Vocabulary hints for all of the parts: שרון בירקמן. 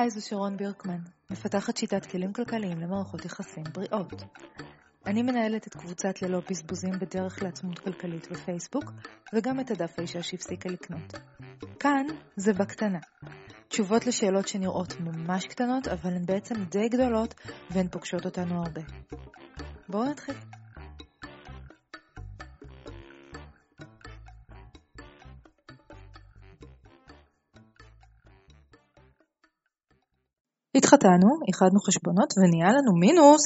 היי, זו שרון בירקמן, מפתחת שיטת כלים כלכליים למערכות יחסים בריאות. אני מנהלת את קבוצת ללא בזבוזים בדרך לעצמות כלכלית בפייסבוק, וגם את הדף האישה שהפסיקה לקנות. כאן זה בקטנה. תשובות לשאלות שנראות ממש קטנות, אבל הן בעצם די גדולות, והן פוגשות אותנו הרבה. בואו נתחיל. התחתנו, איחדנו חשבונות ונהיה לנו מינוס.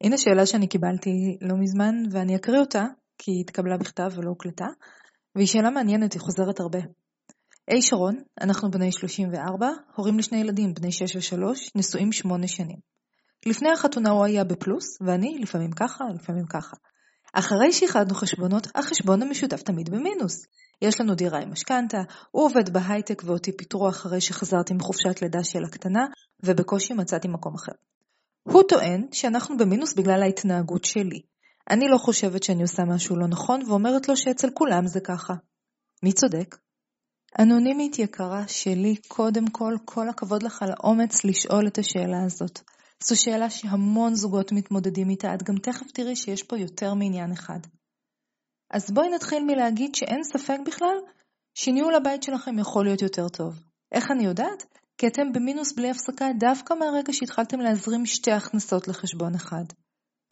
הנה שאלה שאני קיבלתי לא מזמן ואני אקריא אותה, כי היא התקבלה בכתב ולא הוקלטה, והיא שאלה מעניינת, היא חוזרת הרבה. היי שרון, אנחנו בני 34, הורים לשני ילדים בני 6 ו3, נשואים 8 שנים. לפני החתונה הוא היה בפלוס, ואני לפעמים ככה, לפעמים ככה. אחרי שאיחדנו חשבונות, החשבון המשותף תמיד במינוס. יש לנו דירה עם משכנתה, הוא עובד בהייטק ואותי פיטרו אחרי שחזרתי מחופשת לידה של הקטנה, ובקושי מצאתי מקום אחר. הוא טוען שאנחנו במינוס בגלל ההתנהגות שלי. אני לא חושבת שאני עושה משהו לא נכון, ואומרת לו שאצל כולם זה ככה. מי צודק? אנונימית יקרה שלי, קודם כל, כל הכבוד לך על האומץ לשאול את השאלה הזאת. זו שאלה שהמון זוגות מתמודדים איתה, את גם תכף תראי שיש פה יותר מעניין אחד. אז בואי נתחיל מלהגיד שאין ספק בכלל שניהול הבית שלכם יכול להיות יותר טוב. איך אני יודעת? כי אתם במינוס בלי הפסקה דווקא מהרגע שהתחלתם להזרים שתי הכנסות לחשבון אחד.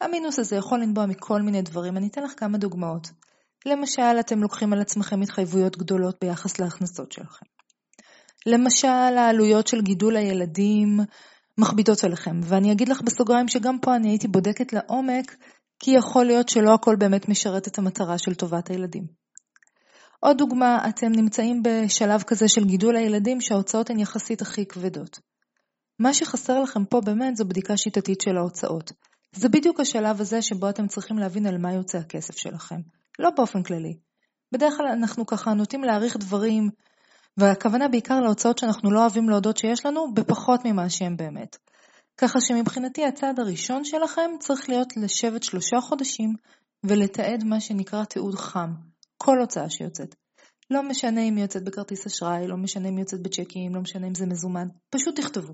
המינוס הזה יכול לנבוע מכל מיני דברים, אני אתן לך כמה דוגמאות. למשל, אתם לוקחים על עצמכם התחייבויות גדולות ביחס להכנסות שלכם. למשל, העלויות של גידול הילדים מכבידות עליכם, ואני אגיד לך בסוגריים שגם פה אני הייתי בודקת לעומק, כי יכול להיות שלא הכל באמת משרת את המטרה של טובת הילדים. עוד דוגמה, אתם נמצאים בשלב כזה של גידול הילדים שההוצאות הן יחסית הכי כבדות. מה שחסר לכם פה באמת זו בדיקה שיטתית של ההוצאות. זה בדיוק השלב הזה שבו אתם צריכים להבין על מה יוצא הכסף שלכם. לא באופן כללי. בדרך כלל אנחנו ככה נוטים להעריך דברים, והכוונה בעיקר להוצאות שאנחנו לא אוהבים להודות שיש לנו, בפחות ממה שהם באמת. ככה שמבחינתי הצעד הראשון שלכם צריך להיות לשבת 3 חודשים ולתעד מה שנקרא תיעוד חם, כל הוצאה שיוצאת. לא משנה אם יוצאת בכרטיס אשראי, לא משנה אם יוצאת בצ'קים, לא משנה אם זה מזומן, פשוט תכתבו.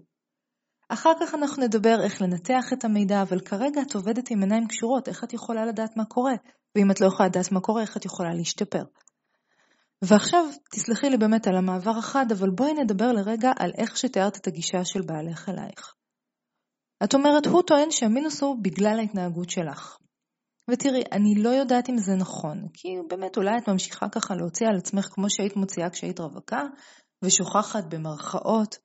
אחר כך אנחנו נדבר איך לנתח את המידע, אבל כרגע את עובדת עם עיניים קשורות, איך את יכולה לדעת מה קורה, ואם את לא יכולה לדעת מה קורה, איך את יכולה להשתפר. ועכשיו תסלחי לי באמת על המעבר אחד, אבל בואי נדבר לרגע על איך שתיארת את הגישה של בעלך אלייך. את אומרת, הוא טוען שהמינוס הוא בגלל ההתנהגות שלך. ותראי, אני לא יודעת אם זה נכון, כי באמת אולי את ממשיכה ככה להוציא על עצמך כמו שהיית מוציאה כשהיית רווקה, ושוכחת במרכאות,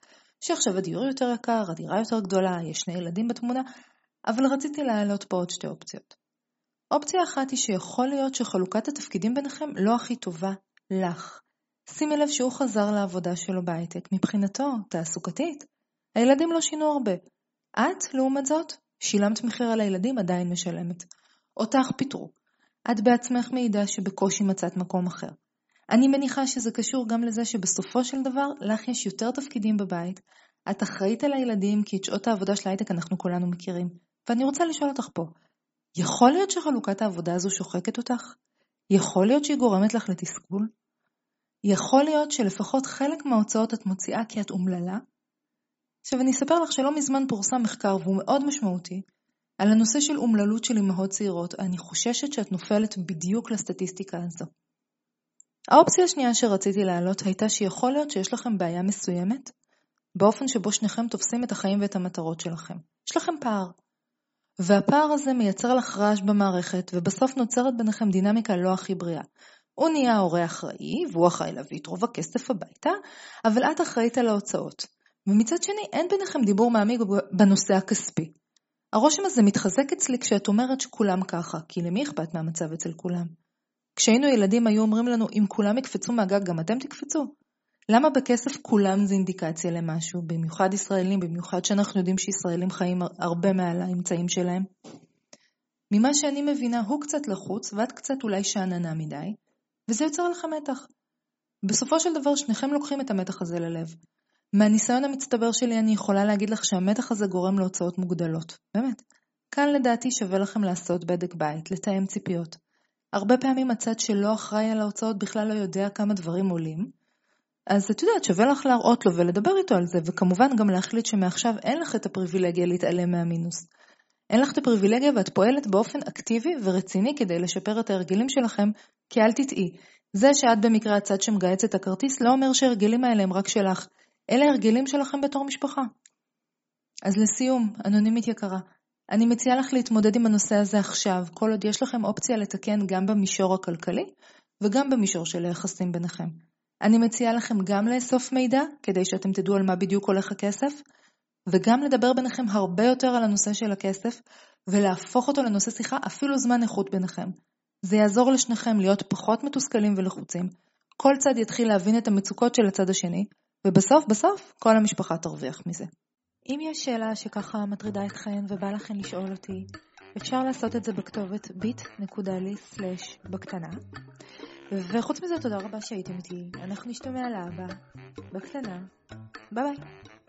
שעכשיו הדיור יותר יקר, הדירה יותר גדולה, יש 2 ילדים בתמונה, אבל רציתי להעלות פה עוד 2 אופציות. אופציה אחת היא שיכול להיות שחלוקת התפקידים ביניכם לא הכי טובה לך. שימי לב שהוא חזר לעבודה שלו בהייטק, מבחינתו, תעסוקתית. הילדים לא שינו הרבה. את, לעומת זאת, שילמת מחיר על הילדים, עדיין משלמת. אותך פיתרו. את בעצמך מעידה שבקושי מצאת מקום אחר. אני מניחה שזה קשור גם לזה שבסופו של דבר, לך יש יותר תפקידים בבית. את אחראית על הילדים, כי את שעות העבודה של ההייטק אנחנו כולנו מכירים. ואני רוצה לשאול אותך פה, יכול להיות שחלוקת העבודה הזו שוחקת אותך? יכול להיות שהיא גורמת לך לתסכול? יכול להיות שלפחות חלק מההוצאות את מוציאה כי את אומללה? עכשיו אני אספר לך שלא מזמן פורסם מחקר והוא מאוד משמעותי על הנושא של אומללות של אמהות צעירות. אני חוששת שאת נופלת בדיוק לסטטיסטיקה הזו. האופציה השנייה שרציתי להעלות הייתה שיכול להיות שיש לכם בעיה מסוימת באופן שבו שניכם תופסים את החיים ואת המטרות שלכם. יש לכם פער. והפער הזה מייצר לך רעש במערכת ובסוף נוצרת ביניכם דינמיקה לא הכי בריאה. הוא נהיה הורה אחראי והוא אחראי להביא את רוב הכסף הביתה, אבל את אחראית על ההוצאות. ומצד שני, אין ביניכם דיבור מעמיק בנושא הכספי. הרושם הזה מתחזק אצלי כשאת אומרת שכולם ככה, כי למי אכפת מהמצב אצל כולם? כשהיינו ילדים היו אומרים לנו, אם כולם יקפצו מהגג, גם אתם תקפצו. למה בכסף כולם זה אינדיקציה למשהו, במיוחד ישראלים, במיוחד שאנחנו יודעים שישראלים חיים הרבה מעל האמצעים שלהם? ממה שאני מבינה, הוא קצת לחוץ, ואת קצת אולי שעננה מדי, וזה יוצר לך מתח. בסופו של דבר, שניכם לוקחים את המתח הזה ללב. מהניסיון המצטבר שלי אני יכולה להגיד לך שהמתח הזה גורם להוצאות מוגדלות. באמת. כאן לדעתי שווה לכם לעשות בדק בית, לתאם ציפיות. הרבה פעמים הצד שלא אחראי על ההוצאות בכלל לא יודע כמה דברים עולים, אז את יודעת, שווה לך להראות לו ולדבר איתו על זה, וכמובן גם להחליט שמעכשיו אין לך את הפריבילגיה להתעלם מהמינוס. אין לך את הפריבילגיה ואת פועלת באופן אקטיבי ורציני כדי לשפר את ההרגלים שלכם, כי אל תטעי. זה שאת במקרה הצד שמגייץ את הכרטיס לא אומר שהרגלים האלה הם רק שלך, אלה הרגלים שלכם בתור משפחה. אז לסיום, אנונימית יקרה, אני מציעה לך להתמודד עם הנושא הזה עכשיו, כל עוד יש לכם אופציה לתקן גם במישור הכלכלי וגם במישור של היחסים ביניכם. אני מציעה לכם גם לאסוף מידע, כדי שאתם תדעו על מה בדיוק הולך הכסף, וגם לדבר ביניכם הרבה יותר על הנושא של הכסף, ולהפוך אותו לנושא שיחה אפילו זמן איכות ביניכם. זה יעזור לשניכם להיות פחות מתוסכלים ולחוצים. כל צד יתחיל להבין את המצוקות של הצד השני, ובסוף כל המשפחה תרוויח מזה. אם יש שאלה שככה מטרידה אתכן ובא לכן לשאול אותי, אפשר לעשות את זה בכתובת bit.ly/בקטנה. וחוץ מזה, תודה רבה שהייתם איתי. אנחנו נשתמע להבא, בקטנה. ביי ביי.